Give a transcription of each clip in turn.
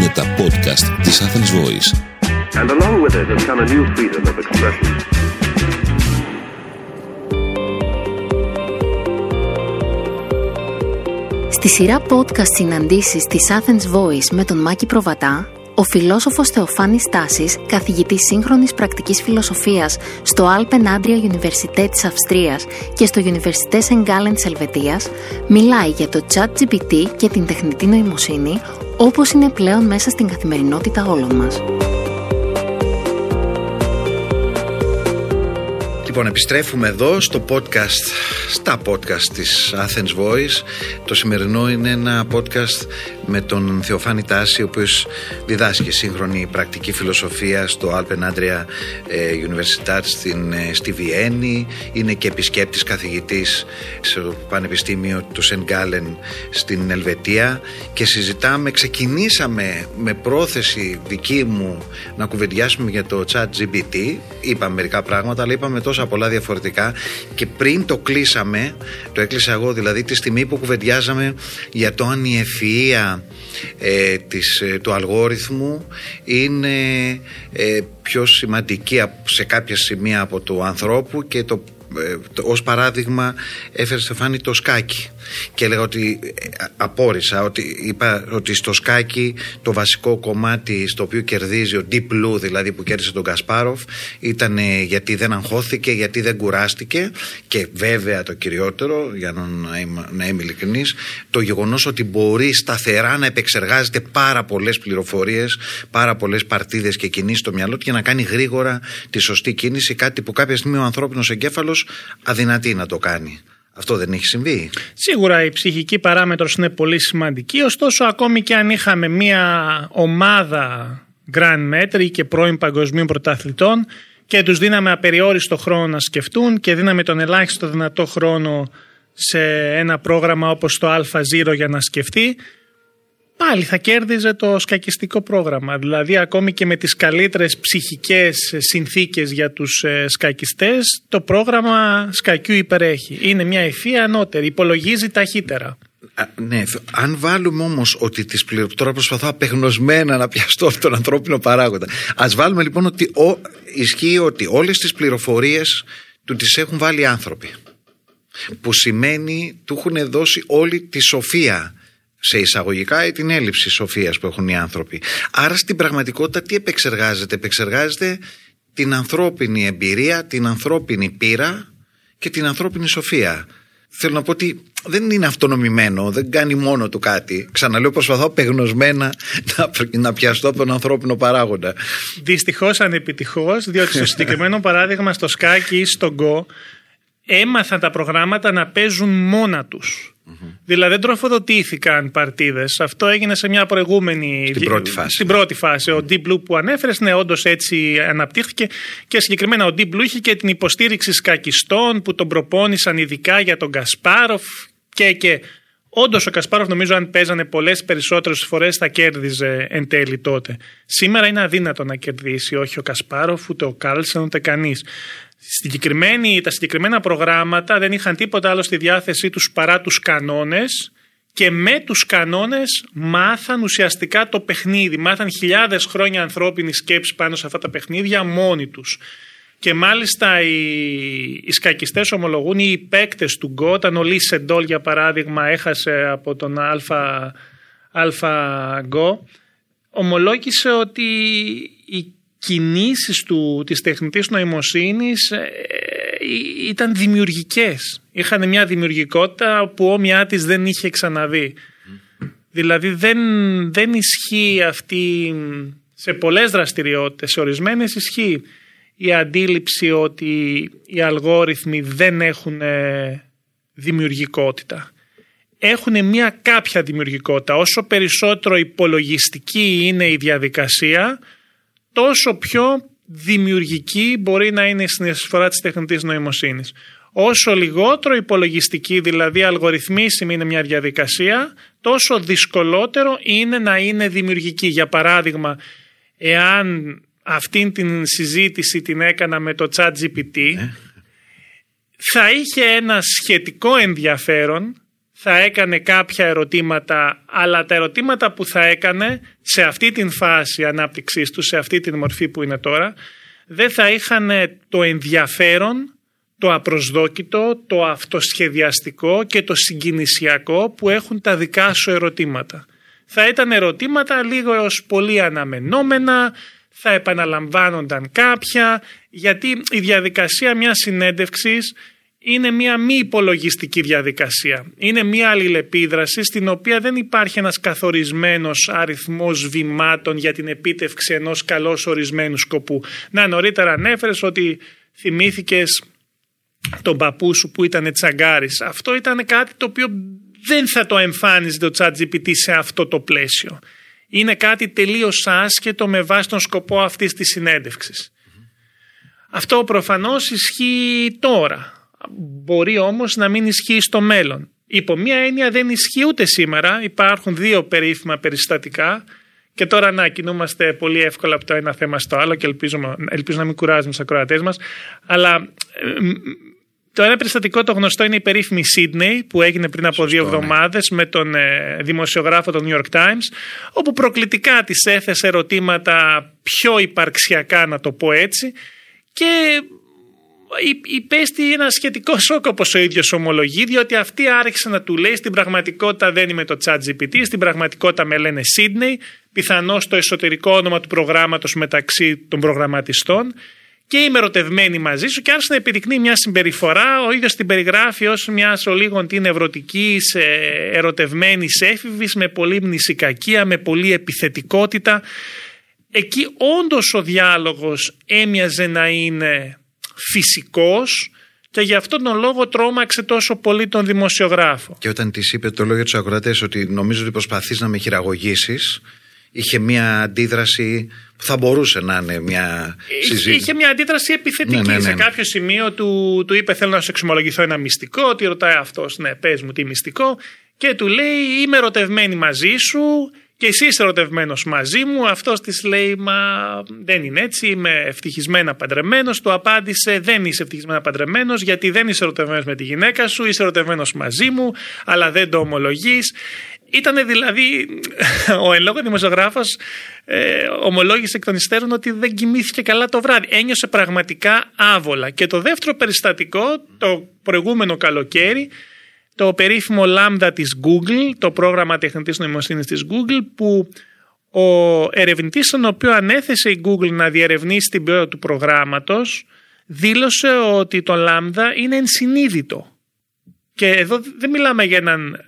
Είναι τα podcast της Athens Voice. And along with it has come a new freedom of expression. Στη σειρά podcast συναντήσεις της Athens Voice με τον Μάκη Προβατά, ο φιλόσοφος Θεοφάνης Τάσης, καθηγητής σύγχρονης πρακτικής φιλοσοφίας στο Alpen-Adria Universität της Αυστρίας και στο Universität St. Gallen της Ελβετίας, μιλάει για το ChatGPT και την τεχνητή νοημοσύνη, όπως είναι πλέον μέσα στην καθημερινότητα όλων μας. Λοιπόν, επιστρέφουμε εδώ στο podcast, στα podcast της Athens Voice. Το σημερινό είναι ένα podcast με τον Θεοφάνη Τάση, ο οποίος διδάσκει σύγχρονη πρακτική φιλοσοφία στο Alpen-Adria Universität στη Βιέννη. Είναι και επισκέπτης καθηγητής στο Πανεπιστήμιο του St. Gallen στην Ελβετία. Και ξεκινήσαμε με πρόθεση δική μου να κουβεντιάσουμε για το ChatGPT. Είπαμε μερικά πράγματα, αλλά είπαμε τόσα πολλά διαφορετικά. Και πριν το κλείσαμε, το έκλεισα εγώ δηλαδή, τη στιγμή που κουβεντιάζαμε για το αν η ευφυΐα του αλγόριθμου είναι πιο σημαντική σε κάποια σημεία από του ανθρώπου, και ως παράδειγμα έφερε Στεφάνη το σκάκι, και έλεγα ότι είπα ότι στο σκάκι το βασικό κομμάτι στο οποίο κερδίζει ο Deep Blue, δηλαδή που κέρδισε τον Κασπάρωφ, ήταν γιατί δεν αγχώθηκε, γιατί δεν κουράστηκε, και βέβαια το κυριότερο, για να είμαι ειλικρινής, το γεγονός ότι μπορεί σταθερά να επεξεργάζεται πάρα πολλές πληροφορίες, πάρα πολλές παρτίδες και κινήσεις στο μυαλό του, για να κάνει γρήγορα τη σωστή κίνηση, κάτι που κάποια στιγμή ο ανθρώπινος εγκέφαλος αδυνατεί να το κάνει. Αυτό δεν έχει συμβεί. Σίγουρα η ψυχική παράμετρος είναι πολύ σημαντική, ωστόσο ακόμη και αν είχαμε μια ομάδα grand μέτρη και πρώην παγκοσμίων πρωταθλητών και τους δίναμε απεριόριστο χρόνο να σκεφτούν και δίναμε τον ελάχιστο δυνατό χρόνο σε ένα πρόγραμμα όπως το AlphaZero για να σκεφτεί, πάλι θα κέρδιζε το σκακιστικό πρόγραμμα. Δηλαδή ακόμη και με τις καλύτερες ψυχικές συνθήκες για τους σκακιστές, το πρόγραμμα σκακιού υπερέχει. Είναι μια ευφυΐα ανώτερη, υπολογίζει ταχύτερα. Ναι, αν βάλουμε όμως ότι τώρα προσπαθώ απεγνωσμένα να πιαστώ αυτόν τον ανθρώπινο παράγοντα. Ας βάλουμε λοιπόν ότι ισχύει ότι όλες τις πληροφορίες του τις έχουν βάλει άνθρωποι. Που σημαίνει του έχουν δώσει όλη τη σοφία, σε εισαγωγικά, ή την έλλειψη σοφίας που έχουν οι άνθρωποι. Άρα στην πραγματικότητα τι επεξεργάζεται? Επεξεργάζεται την ανθρώπινη εμπειρία, την ανθρώπινη πείρα και την ανθρώπινη σοφία. Θέλω να πω ότι δεν είναι αυτονομημένο, δεν κάνει μόνο του κάτι. Ξαναλέω, προσπαθώ πεγνωσμένα να πιαστώ από τον ανθρώπινο παράγοντα. Δυστυχώς ανεπιτυχώς, διότι στο συγκεκριμένο παράδειγμα στο σκάκι ή στον γκο, έμαθαν τα προγράμματα να παίζουν μόνα τους. Mm-hmm. Δηλαδή δεν τροφοδοτήθηκαν παρτίδες. Αυτό έγινε σε μια προηγούμενη. Στην πρώτη φάση. Ο Deep Blue που ανέφερες, ναι, όντως έτσι αναπτύχθηκε. Και συγκεκριμένα ο Deep Blue είχε και την υποστήριξη σκακιστών που τον προπόνησαν ειδικά για τον Κασπάροφ. Και όντως ο Κασπάροφ, νομίζω, αν παίζανε πολλές περισσότερες φορές, θα κέρδιζε εν τέλει τότε. Σήμερα είναι αδύνατο να κερδίσει όχι ο Κασπάροφ, ούτε ο Κάλσεν, ούτε κανείς. Τα συγκεκριμένα προγράμματα δεν είχαν τίποτα άλλο στη διάθεσή τους παρά τους κανόνες, και με τους κανόνες μάθαν ουσιαστικά το παιχνίδι. Μάθαν χιλιάδες χρόνια ανθρώπινη σκέψη πάνω σε αυτά τα παιχνίδια μόνοι τους. Και μάλιστα οι σκακιστές ομολογούν, οι παίκτες του γκο, όταν ο Λί Σεντόλ για παράδειγμα έχασε από τον Άλφα Γκο, ομολόγησε ότι οι κινήσεις της τεχνητής νοημοσύνης ήταν δημιουργικές. Είχαν μια δημιουργικότητα που όμοιά της δεν είχε ξαναδεί. Δηλαδή δεν ισχύει αυτή σε πολλές δραστηριότητες, σε ορισμένες ισχύει η αντίληψη ότι οι αλγόριθμοι δεν έχουν δημιουργικότητα. Έχουν μια κάποια δημιουργικότητα. Όσο περισσότερο υπολογιστική είναι η διαδικασία, τόσο πιο δημιουργική μπορεί να είναι η συνεισφορά της τεχνητής νοημοσύνης. Όσο λιγότερο υπολογιστική, δηλαδή αλγοριθμίσιμη, είναι μια διαδικασία, τόσο δυσκολότερο είναι να είναι δημιουργική. Για παράδειγμα, εάν αυτήν την συζήτηση την έκανα με το ChatGPT, θα είχε ένα σχετικό ενδιαφέρον, θα έκανε κάποια ερωτήματα, αλλά τα ερωτήματα που θα έκανε σε αυτή την φάση ανάπτυξής του, σε αυτή την μορφή που είναι τώρα, δεν θα είχαν το ενδιαφέρον, το απροσδόκητο, το αυτοσχεδιαστικό και το συγκινησιακό που έχουν τα δικά σου ερωτήματα. Θα ήταν ερωτήματα λίγο έως πολύ αναμενόμενα, θα επαναλαμβάνονταν κάποια, γιατί η διαδικασία μιας συνέντευξης είναι μια μη υπολογιστική διαδικασία. Είναι μια αλληλεπίδραση στην οποία δεν υπάρχει ένας καθορισμένος αριθμός βημάτων για την επίτευξη ενός καλώς ορισμένου σκοπού. Να, νωρίτερα ανέφερες ότι θυμήθηκες τον παππού σου που ήταν τσαγκάρης. Αυτό ήταν κάτι το οποίο δεν θα το εμφάνιζε το ChatGPT σε αυτό το πλαίσιο. Είναι κάτι τελείως άσχετο με βάση τον σκοπό αυτής της συνέντευξης. Αυτό προφανώς ισχύει τώρα. Μπορεί όμως να μην ισχύει στο μέλλον. Υπό μία έννοια δεν ισχύει ούτε σήμερα. Υπάρχουν δύο περίφημα περιστατικά και τώρα να κινούμαστε πολύ εύκολα από το ένα θέμα στο άλλο και ελπίζω να μην κουράζουμε τους ακροατές μας. Αλλά το ένα περιστατικό το γνωστό είναι η περίφημη Sydney που έγινε πριν από δύο εβδομάδες με τον δημοσιογράφο του New York Times, όπου προκλητικά της έθεσε ερωτήματα πιο υπαρξιακά, να το πω έτσι, και υπέστη ένα σχετικό σοκ, όπως ο ίδιος ομολογεί, διότι αυτή άρχισε να του λέει στην πραγματικότητα δεν είμαι το ChatGPT, στην πραγματικότητα με λένε Sydney, πιθανώς το εσωτερικό όνομα του προγράμματος μεταξύ των προγραμματιστών, και είμαι ερωτευμένη μαζί σου, και άρχισε να επιδεικνύει μια συμπεριφορά, ο ίδιος την περιγράφει ως μια ολίγον την ευρωτική ερωτευμένη έφηβη, με πολύ μνησικακία, με πολύ επιθετικότητα. Εκεί όντως ο διάλογος έμοιαζε να είναι φυσικός και γι' αυτόν τον λόγο τρόμαξε τόσο πολύ τον δημοσιογράφο. Και όταν της είπε το λόγο τους ακροατές ότι νομίζω ότι προσπαθείς να με χειραγωγήσεις, είχε μια αντίδραση που θα μπορούσε να είναι μια συζήτηση. Είχε μια αντίδραση επιθετική. Ναι. Σε κάποιο σημείο του είπε θέλω να σου εξομολογηθώ ένα μυστικό, ότι ρωτάει αυτός ναι πες μου τι μυστικό, και του λέει είμαι ερωτευμένη μαζί σου και εσύ είσαι ερωτευμένος μαζί μου. Αυτός της λέει μα δεν είναι έτσι, είμαι ευτυχισμένα παντρεμένος. Του απάντησε δεν είσαι ευτυχισμένα παντρεμένος γιατί δεν είσαι ερωτευμένος με τη γυναίκα σου, είσαι ερωτευμένος μαζί μου αλλά δεν το ομολογείς. Ήταν δηλαδή ο εν λόγω δημοσιογράφος ομολόγησε εκ των υστέρων ότι δεν κοιμήθηκε καλά το βράδυ. Ένιωσε πραγματικά άβολα. Και το δεύτερο περιστατικό το προηγούμενο καλοκαίρι, το περίφημο LaMDA της Google, το πρόγραμμα τεχνητής νοημοσύνης της Google, που ο ερευνητής στον οποίο ανέθεσε η Google να διερευνήσει την ποιότητα του προγράμματος δήλωσε ότι το LaMDA είναι ενσυνείδητο. Και εδώ δεν μιλάμε για έναν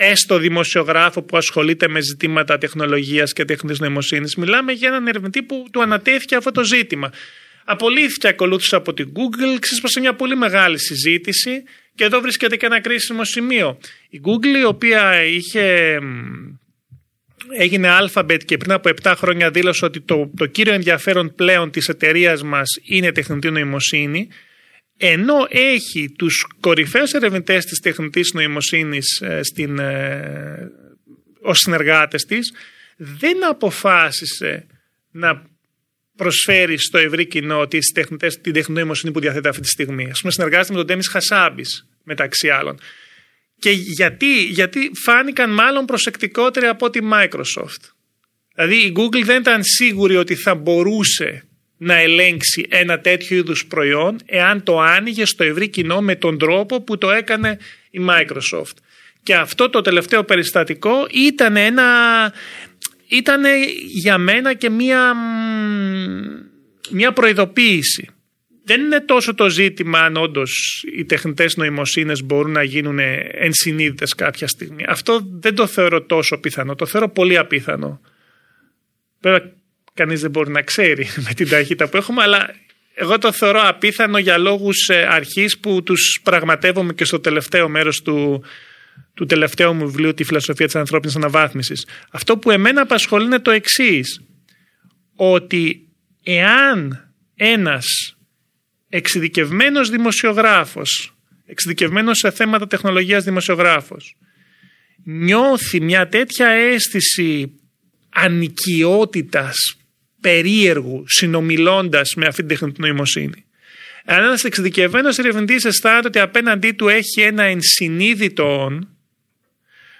έστω δημοσιογράφο που ασχολείται με ζητήματα τεχνολογίας και τεχνητής νοημοσύνης, μιλάμε για έναν ερευνητή που του ανατέθηκε αυτό το ζήτημα. Απολύθηκε ακολούθησε από την Google, ξέσπασε μια πολύ μεγάλη συζήτηση. Και εδώ βρίσκεται και ένα κρίσιμο σημείο. Η Google, η οποία έγινε Alphabet και πριν από 7 χρόνια δήλωσε ότι το κύριο ενδιαφέρον πλέον της εταιρείας μας είναι τεχνητή νοημοσύνη, ενώ έχει τους κορυφαίους ερευνητές της τεχνητής νοημοσύνης ως συνεργάτες της, δεν αποφάσισε να προσφέρει στο ευρύ κοινό τις τεχνητές, την τεχνητή νοημοσύνη που διαθέτει αυτή τη στιγμή. Ας πούμε, συνεργάζεται με τον Ντέμις Χασάμπης, μεταξύ άλλων. Και γιατί φάνηκαν μάλλον προσεκτικότεροι από ότι η Microsoft. Δηλαδή η Google δεν ήταν σίγουρη ότι θα μπορούσε να ελέγξει ένα τέτοιο είδους προϊόν εάν το άνοιγε στο ευρύ κοινό με τον τρόπο που το έκανε η Microsoft. Και αυτό το τελευταίο περιστατικό ήταν ήταν για μένα και μια προειδοποίηση. Δεν είναι τόσο το ζήτημα αν όντως οι τεχνητές νοημοσύνες μπορούν να γίνουν ενσυνείδητες κάποια στιγμή. Αυτό δεν το θεωρώ τόσο πιθανό, το θεωρώ πολύ απίθανο. Βέβαια κανείς δεν μπορεί να ξέρει με την ταχύτητα που έχουμε, αλλά εγώ το θεωρώ απίθανο για λόγους αρχής που τους πραγματεύομαι και στο τελευταίο μέρος του τελευταίου μου βιβλίου «Τη φιλοσοφία της ανθρώπινης αναβάθμισης». Αυτό που εμένα απασχολεί είναι το εξής, ότι εάν ένας εξειδικευμένος δημοσιογράφος, εξειδικευμένος σε θέματα τεχνολογίας δημοσιογράφος, νιώθει μια τέτοια αίσθηση ανοικιότητας, περίεργου, συνομιλώντας με αυτή την τεχνητή νοημοσύνη, αν ένας εξειδικευμένος ερευνητής αισθάνεται ότι απέναντί του έχει ένα ενσυνείδητο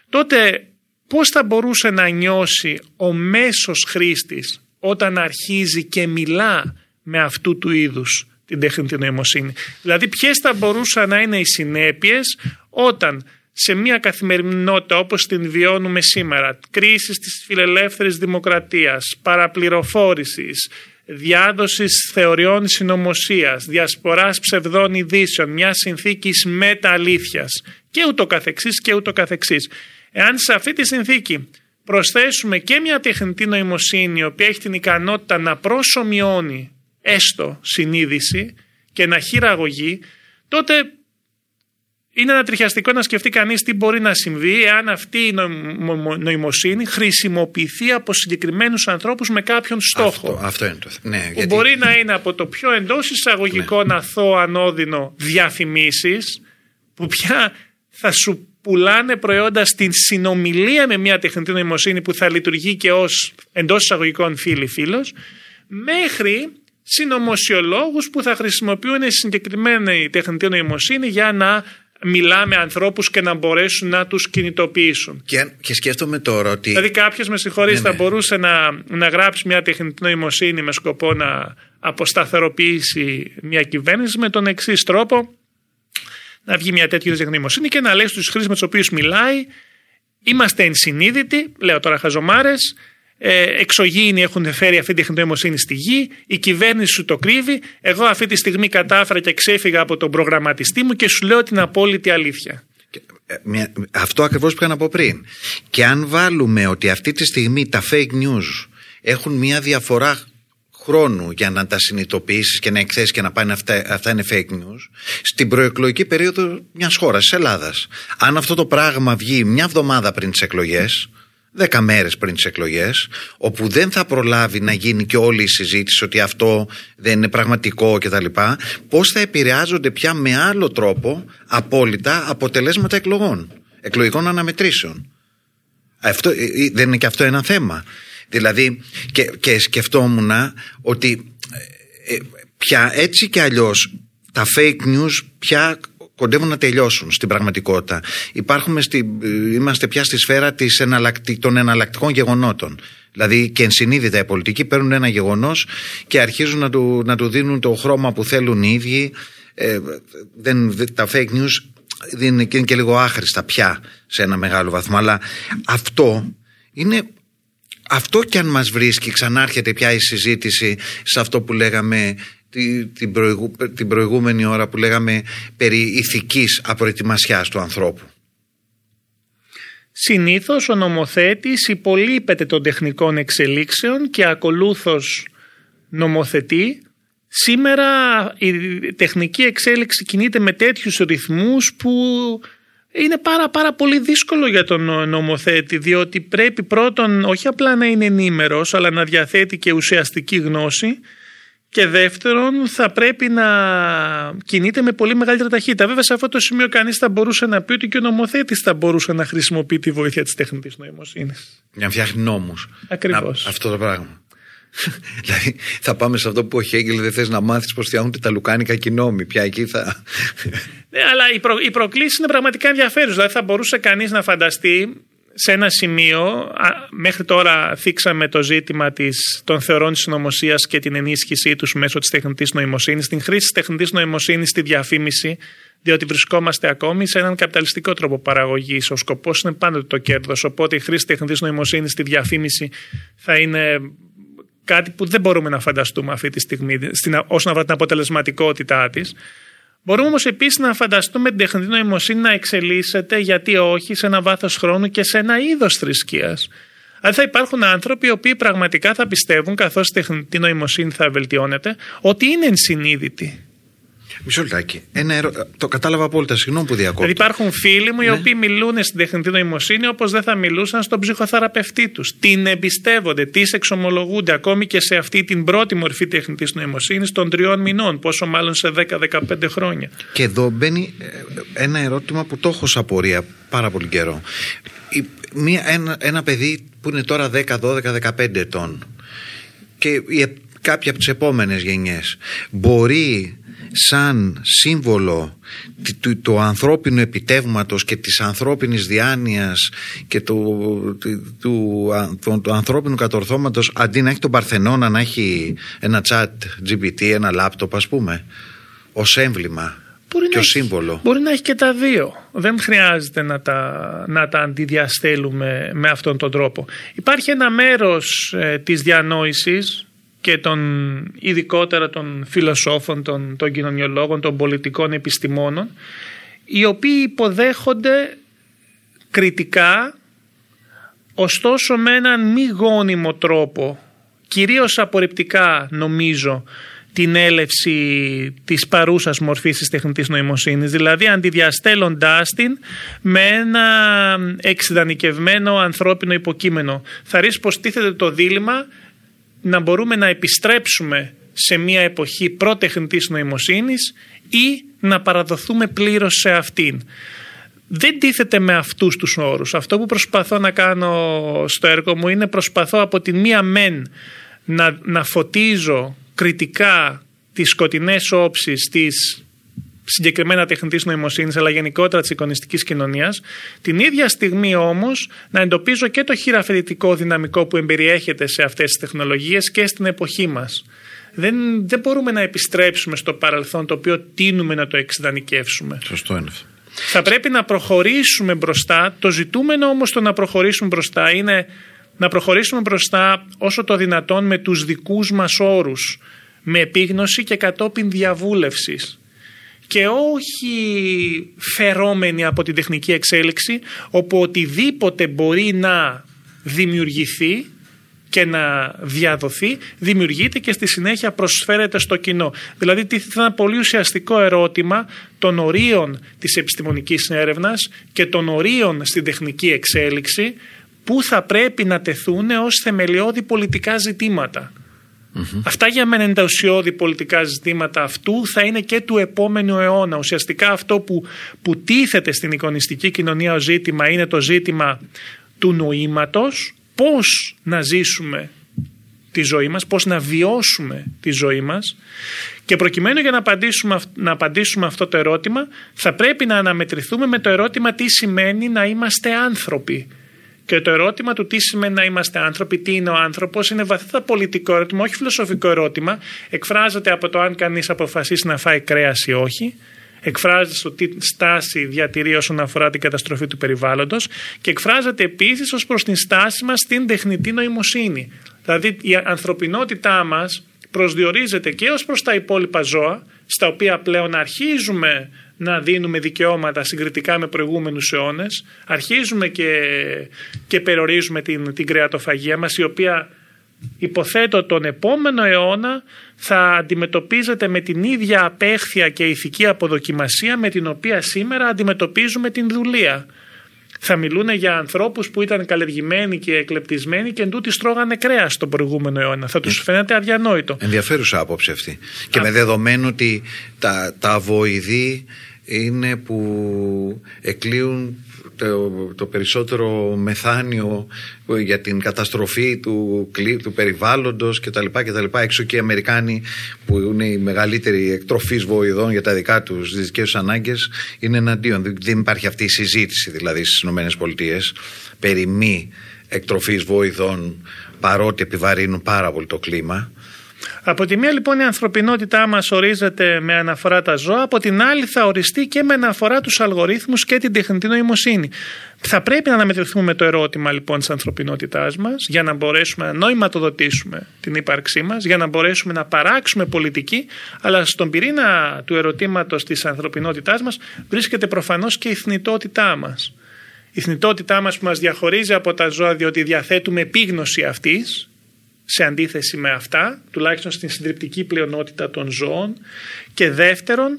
τότε πώς θα μπορούσε να νιώσει ο μέσος χρήστης όταν αρχίζει και μιλά με αυτού του είδους την τεχνητή νοημοσύνη? Δηλαδή ποιες θα μπορούσαν να είναι οι συνέπειες όταν σε μια καθημερινότητα όπως την βιώνουμε σήμερα, κρίσεις της φιλελεύθερης δημοκρατίας, παραπληροφόρησης, διάδοσης θεωριών συνωμοσίας, διασποράς ψευδών ειδήσεων, μια συνθήκης μεταλήθειας και ούτω καθεξής και ούτω καθεξής. Εάν σε αυτή τη συνθήκη προσθέσουμε και μια τεχνητή νοημοσύνη η οποία έχει την ικανότητα να προσομοιώνει έστω συνείδηση και να χειραγωγεί, τότε είναι ανατριχιαστικό να σκεφτεί κανείς τι μπορεί να συμβεί εάν αυτή η νοημοσύνη χρησιμοποιηθεί από συγκεκριμένους ανθρώπους με κάποιον στόχο. Αυτό είναι το θέμα. Ναι, γιατί... Μπορεί να είναι από το πιο εντός εισαγωγικών αθώο ανώδυνο διαφημίσεις που πια θα σου πουλάνε προϊόντα στην συνομιλία με μια τεχνητή νοημοσύνη που θα λειτουργεί και ως εντός εισαγωγικών φίλος, μέχρι συνωμοσιολόγους που θα χρησιμοποιούν συγκεκριμένη τεχνητή νοημοσύνη για να μιλάμε ανθρώπους και να μπορέσουν να τους κινητοποιήσουν. Και σκέφτομαι τώρα ότι... Δηλαδή κάποιος, με συγχωρείς, θα μπορούσε να γράψει μια τεχνητή νοημοσύνη με σκοπό να αποσταθεροποιήσει μια κυβέρνηση με τον εξής τρόπο: να βγει μια τέτοια τεχνητή νοημοσύνη και να λέει στους χρήστες με τους οποίους μιλάει, είμαστε ενσυνείδητοι, λέω τώρα χαζομάρες, εξωγήινοι έχουν φέρει αυτή τη τεχνητή νοημοσύνη στη γη, η κυβέρνηση σου το κρύβει, εγώ αυτή τη στιγμή κατάφερα και ξέφυγα από τον προγραμματιστή μου και σου λέω την απόλυτη αλήθεια. Αυτό ακριβώς πήγα να πω πριν. Και αν βάλουμε ότι αυτή τη στιγμή τα fake news έχουν μια διαφορά χρόνου για να τα συνειδητοποιήσεις και να εκθέσεις και να πάνε αυτά είναι fake news, στην προεκλογική περίοδο μιας χώρας, της Ελλάδας. Αν αυτό το πράγμα βγει μια εβδομάδα πριν τις εκλογές, 10 μέρες πριν τις εκλογές, όπου δεν θα προλάβει να γίνει και όλη η συζήτηση ότι αυτό δεν είναι πραγματικό κτλ, πώς θα επηρεάζονται πια με άλλο τρόπο απόλυτα αποτελέσματα εκλογικών αναμετρήσεων? Αυτό, δεν είναι και αυτό ένα θέμα? Δηλαδή και σκεφτόμουν ότι πια έτσι και αλλιώς τα fake news πια κοντεύουν να τελειώσουν στην πραγματικότητα. Είμαστε πια στη σφαίρα των εναλλακτικών γεγονότων. Δηλαδή και ενσυνείδητα οι πολιτικοί παίρνουν ένα γεγονός και αρχίζουν να του δίνουν το χρώμα που θέλουν οι ίδιοι. Τα fake news είναι και λίγο άχρηστα πια σε ένα μεγάλο βαθμό. Αλλά αυτό κι αν μας βρίσκει, ξανάρχεται πια η συζήτηση σε αυτό που λέγαμε την προηγούμενη ώρα, που λέγαμε περί ηθικής απροετοιμασιάς του ανθρώπου. Συνήθως ο νομοθέτης υπολείπεται των τεχνικών εξελίξεων και ακολούθως νομοθετεί. Σήμερα η τεχνική εξέλιξη κινείται με τέτοιους ρυθμούς που είναι πάρα πολύ δύσκολο για τον νομοθέτη, διότι πρέπει πρώτον όχι απλά να είναι ενήμερος, αλλά να διαθέτει και ουσιαστική γνώση, και δεύτερον θα πρέπει να κινείται με πολύ μεγαλύτερη ταχύτητα. Βέβαια σε αυτό το σημείο κανείς θα μπορούσε να πει ότι και ο νομοθέτης θα μπορούσε να χρησιμοποιεί τη βοήθεια της τεχνητής νοημοσύνης. Για να φτιάχνει νόμους. Ακριβώς. Αυτό το πράγμα. Δηλαδή θα πάμε σε αυτό που ο Χέγγελ δεν θες να μάθεις πως φτιάχνονται τα λουκάνικα και οι νόμοι. Πια εκεί θα... Ναι, αλλά οι προκλήσεις είναι πραγματικά ενδιαφέρουσες. Δηλαδή θα μπορούσε κανείς να φανταστεί σε ένα σημείο, μέχρι τώρα θίξαμε το ζήτημα των θεωρών της συνωμοσίας και την ενίσχυσή τους μέσω της τεχνητής νοημοσύνης, την χρήση της τεχνητής νοημοσύνης στη διαφήμιση, διότι βρισκόμαστε ακόμη σε έναν καπιταλιστικό τρόπο παραγωγής. Ο σκοπός είναι πάντοτε το κέρδος, οπότε η χρήση της τεχνητής νοημοσύνης στη διαφήμιση θα είναι κάτι που δεν μπορούμε να φανταστούμε αυτή τη στιγμή όσον αφορά την αποτελεσματικότητά της. Μπορούμε όμως επίσης να φανταστούμε την τεχνητή νοημοσύνη να εξελίσσεται, γιατί όχι, σε ένα βάθος χρόνου και σε ένα είδος θρησκείας. Αλλά θα υπάρχουν άνθρωποι οι οποίοι πραγματικά θα πιστεύουν, καθώς η τεχνητή νοημοσύνη θα βελτιώνεται, ότι είναι ενσυνείδητη. Μισό λεπτάκι. Το κατάλαβα απόλυτα. Συγγνώμη που διακόπτω. Δηλαδή υπάρχουν φίλοι μου οι οποίοι μιλούν στην τεχνητή νοημοσύνη όπως δεν θα μιλούσαν στον ψυχοθεραπευτή τους. Την εμπιστεύονται, τις εξομολογούνται ακόμη και σε αυτή την πρώτη μορφή τεχνητής νοημοσύνης των 3 μηνών, πόσο μάλλον σε 10-15 χρόνια. Και εδώ μπαίνει ένα ερώτημα που το έχω σαν απορία πάρα πολύ καιρό. Ένα παιδί που είναι τώρα 10, 12, 15 ετών και κάποιοι από τις επόμενες γενιές, μπορεί σαν σύμβολο του ανθρώπινου επιτεύγματος και της ανθρώπινης διάνοιας και του ανθρώπινου κατορθώματος, αντί να έχει τον Παρθενώνα να έχει ένα ChatGPT, ένα λάπτοπ ας πούμε, ως έμβλημα. Μπορεί και σύμβολο. Μπορεί να έχει και τα δύο. Δεν χρειάζεται να τα αντιδιαστέλουμε με αυτόν τον τρόπο. Υπάρχει ένα μέρος της διανόησης και των, ειδικότερα των φιλοσόφων, των κοινωνιολόγων, των πολιτικών επιστημόνων, οι οποίοι υποδέχονται κριτικά, ωστόσο με έναν μη γόνιμο τρόπο, κυρίως απορριπτικά νομίζω, την έλευση της παρούσας μορφής της τεχνητής νοημοσύνης, δηλαδή αντιδιαστέλλοντάς την με ένα εξειδανικευμένο ανθρώπινο υποκείμενο. Θα ρίξει πως τίθεται το δίλημμα να μπορούμε να επιστρέψουμε σε μια εποχή προτεχνητής νοημοσύνης ή να παραδοθούμε πλήρως σε αυτήν. Δεν τίθεται με αυτούς τους όρους. Αυτό που προσπαθώ να κάνω στο έργο μου είναι προσπαθώ από τη μία μεν να φωτίζω κριτικά τις σκοτεινές όψεις της συγκεκριμένα τεχνητής νοημοσύνης αλλά γενικότερα της εικονιστικής κοινωνίας, την ίδια στιγμή όμως να εντοπίζω και το χειραφετητικό δυναμικό που εμπεριέχεται σε αυτές τις τεχνολογίες και στην εποχή μας. Δεν μπορούμε να επιστρέψουμε στο παρελθόν το οποίο τείνουμε να το εξειδανικεύσουμε. Σωστό είναι. Θα πρέπει να προχωρήσουμε μπροστά. Το ζητούμενο όμως το να προχωρήσουμε μπροστά είναι να προχωρήσουμε μπροστά όσο το δυνατόν με τους δικούς μας όρους, με επίγνωση και κατόπιν διαβούλευσης και όχι φερόμενοι από την τεχνική εξέλιξη, όπου οτιδήποτε μπορεί να δημιουργηθεί και να διαδοθεί, δημιουργείται και στη συνέχεια προσφέρεται στο κοινό. Δηλαδή τίθεται ένα πολύ ουσιαστικό ερώτημα των ορίων της επιστημονικής έρευνας και των ορίων στην τεχνική εξέλιξη, που θα πρέπει να τεθούν ως θεμελιώδη πολιτικά ζητήματα. Mm-hmm. Αυτά για μένα είναι τα ουσιώδη πολιτικά ζητήματα αυτού, θα είναι και του επόμενου αιώνα. Ουσιαστικά αυτό που τίθεται στην εικονιστική κοινωνία ως ζήτημα είναι το ζήτημα του νοήματος, πώς να ζήσουμε τη ζωή μας, πώς να βιώσουμε τη ζωή μας, και προκειμένου για να απαντήσουμε αυτό το ερώτημα θα πρέπει να αναμετρηθούμε με το ερώτημα τι σημαίνει να είμαστε άνθρωποι. Και το ερώτημα του τι σημαίνει να είμαστε άνθρωποι, τι είναι ο άνθρωπος, είναι βαθύτατα πολιτικό ερώτημα, όχι φιλοσοφικό ερώτημα. Εκφράζεται από το αν κανείς αποφασίσει να φάει κρέας ή όχι. Εκφράζεται στο τι στάση διατηρεί όσον αφορά την καταστροφή του περιβάλλοντος. Και εκφράζεται επίσης ως προς την στάση μας στην τεχνητή νοημοσύνη. Δηλαδή η ανθρωπινότητά μας προσδιορίζεται και ως προς τα υπόλοιπα ζώα, στα οποία πλέον αρχίζουμε να δίνουμε δικαιώματα συγκριτικά με προηγούμενους αιώνες. Αρχίζουμε και περιορίζουμε την κρεατοφαγία μας, η οποία υποθέτω τον επόμενο αιώνα θα αντιμετωπίζεται με την ίδια απέχθεια και ηθική αποδοκιμασία με την οποία σήμερα αντιμετωπίζουμε την δουλεία. Θα μιλούν για ανθρώπους που ήταν καλλιεργημένοι και εκλεπτισμένοι και εντούτοι στρώγανε κρέας τον προηγούμενο αιώνα. Θα τους φαίνεται αδιανόητο. Ενδιαφέρουσα άποψη αυτή. Και με δεδομένο ότι τα αβοειδή είναι που εκλείουν το περισσότερο μεθάνιο για την καταστροφή του περιβάλλοντος κτλ. Έξω και οι Αμερικάνοι που είναι οι μεγαλύτεροι εκτροφείς βοηδών για τα δικά τους δικές τους ανάγκες είναι εναντίον. Δεν υπάρχει αυτή η συζήτηση δηλαδή στις ΗΠΑ περί μη εκτροφής βοηδών, παρότι επιβαρύνουν πάρα πολύ το κλίμα. Από τη μία λοιπόν η ανθρωπινότητά μας ορίζεται με αναφορά τα ζώα, από την άλλη θα οριστεί και με αναφορά τους αλγορίθμους και την τεχνητή νοημοσύνη. Θα πρέπει να αναμετρηθούμε με το ερώτημα λοιπόν της ανθρωπινότητάς μας για να μπορέσουμε να νοηματοδοτήσουμε την ύπαρξή μας, για να μπορέσουμε να παράξουμε πολιτική, αλλά στον πυρήνα του ερωτήματος της ανθρωπινότητάς μας βρίσκεται προφανώς και η θνητότητά μας. Η θνητότητά μας που μας διαχωρίζει από τα ζώα διότι διαθέτουμε επίγνωση αυτής, σε αντίθεση με αυτά, τουλάχιστον στην συντριπτική πλειονότητα των ζώων, και δεύτερον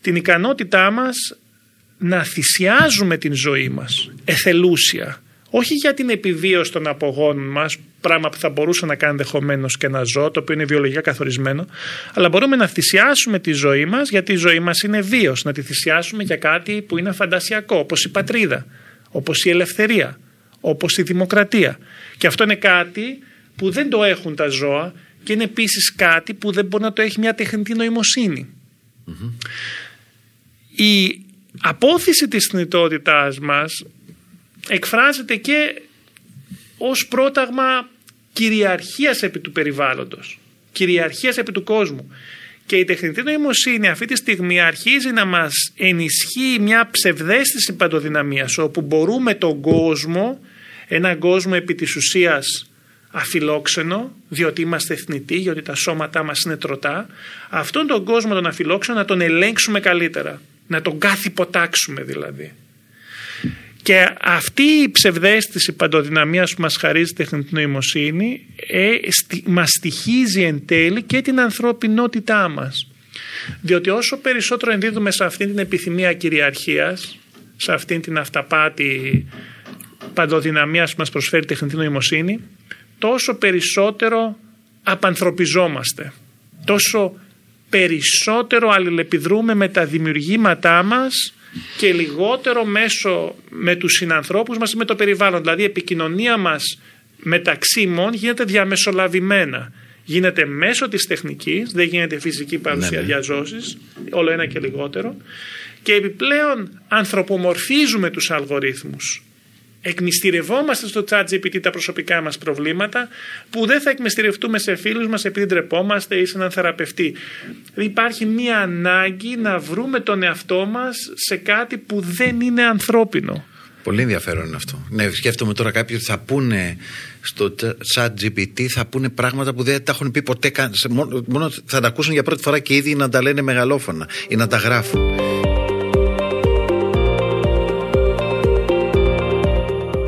την ικανότητά μας να θυσιάζουμε την ζωή μας εθελούσια, όχι για την επιβίωση των απογόνων μας, πράγμα που θα μπορούσε να κάνει ενδεχομένως και ένα ζώο το οποίο είναι βιολογικά καθορισμένο, αλλά μπορούμε να θυσιάσουμε τη ζωή μας γιατί η ζωή μας είναι βίος, να τη θυσιάσουμε για κάτι που είναι φαντασιακό, όπως η πατρίδα, όπως η ελευθερία, όπως η δημοκρατία, και αυτό είναι κάτι που δεν το έχουν τα ζώα και είναι επίσης κάτι που δεν μπορεί να το έχει μια τεχνητή νοημοσύνη. Mm-hmm. Η απόθυση της θνητότητάς μας εκφράζεται και ως πρόταγμα κυριαρχίας επί του περιβάλλοντος, κυριαρχίας επί του κόσμου. Και η τεχνητή νοημοσύνη αυτή τη στιγμή αρχίζει να μας ενισχύει μια ψευδαίσθηση παντοδυναμίας, όπου μπορούμε τον κόσμο, έναν κόσμο επί της ουσίας αφιλόξενο, διότι είμαστε θνητοί, διότι τα σώματά μας είναι τροτά, αυτόν τον κόσμο τον αφιλόξενο να τον ελέγξουμε καλύτερα, να τον καθυποτάξουμε δηλαδή. Και αυτή η ψευδαίσθηση παντοδυναμίας που μας χαρίζει η τεχνητή νοημοσύνη μας στοιχίζει εν τέλει και την ανθρωπινότητά μας. Διότι όσο περισσότερο ενδίδουμε σε αυτή την επιθυμία κυριαρχίας, σε αυτή την αυταπάτη παντοδυναμίας που μας προσφέρει η τεχνητή νοημοσύνη, τόσο περισσότερο απανθρωπιζόμαστε, τόσο περισσότερο αλληλεπιδρούμε με τα δημιουργήματά μας και λιγότερο μέσω με τους συνανθρώπους μας ή με το περιβάλλον. Δηλαδή η επικοινωνία μας μεταξύ ημών γίνεται διαμεσολαβημένα. Γίνεται μέσω της τεχνικής, δεν γίνεται φυσική παρουσία διαζώσης, όλο ένα και λιγότερο. Και επιπλέον ανθρωπομορφίζουμε τους αλγορίθμους. Εκμυστηρευόμαστε στο ChatGPT τα προσωπικά μας προβλήματα που δεν θα εκμυστηρευτούμε σε φίλους μας επειδή ντρεπόμαστε ή σε έναν θεραπευτή. Υπάρχει μια ανάγκη να βρούμε τον εαυτό μας σε κάτι που δεν είναι ανθρώπινο. Πολύ ενδιαφέρον είναι αυτό. Ναι, σκέφτομαι τώρα κάποιοι θα πούνε στο ChatGPT θα πούνε πράγματα που δεν τα έχουν πει ποτέ καν. Μόνο θα τα ακούσουν για πρώτη φορά και ήδη να τα λένε μεγαλόφωνα ή να τα γράφουν.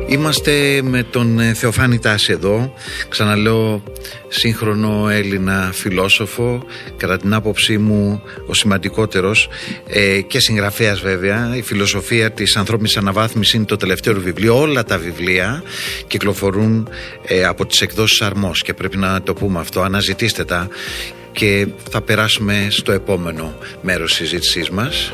Είμαστε με τον Θεοφάνη Τάση εδώ, ξαναλέω σύγχρονο Έλληνα φιλόσοφο, κατά την άποψή μου ο σημαντικότερος και συγγραφέας βέβαια. Η φιλοσοφία της ανθρώπινης αναβάθμισης είναι το τελευταίο βιβλίο, όλα τα βιβλία κυκλοφορούν από τις εκδόσεις Αρμός και πρέπει να το πούμε αυτό, αναζητήστε τα και θα περάσουμε στο επόμενο μέρος συζήτησής μας.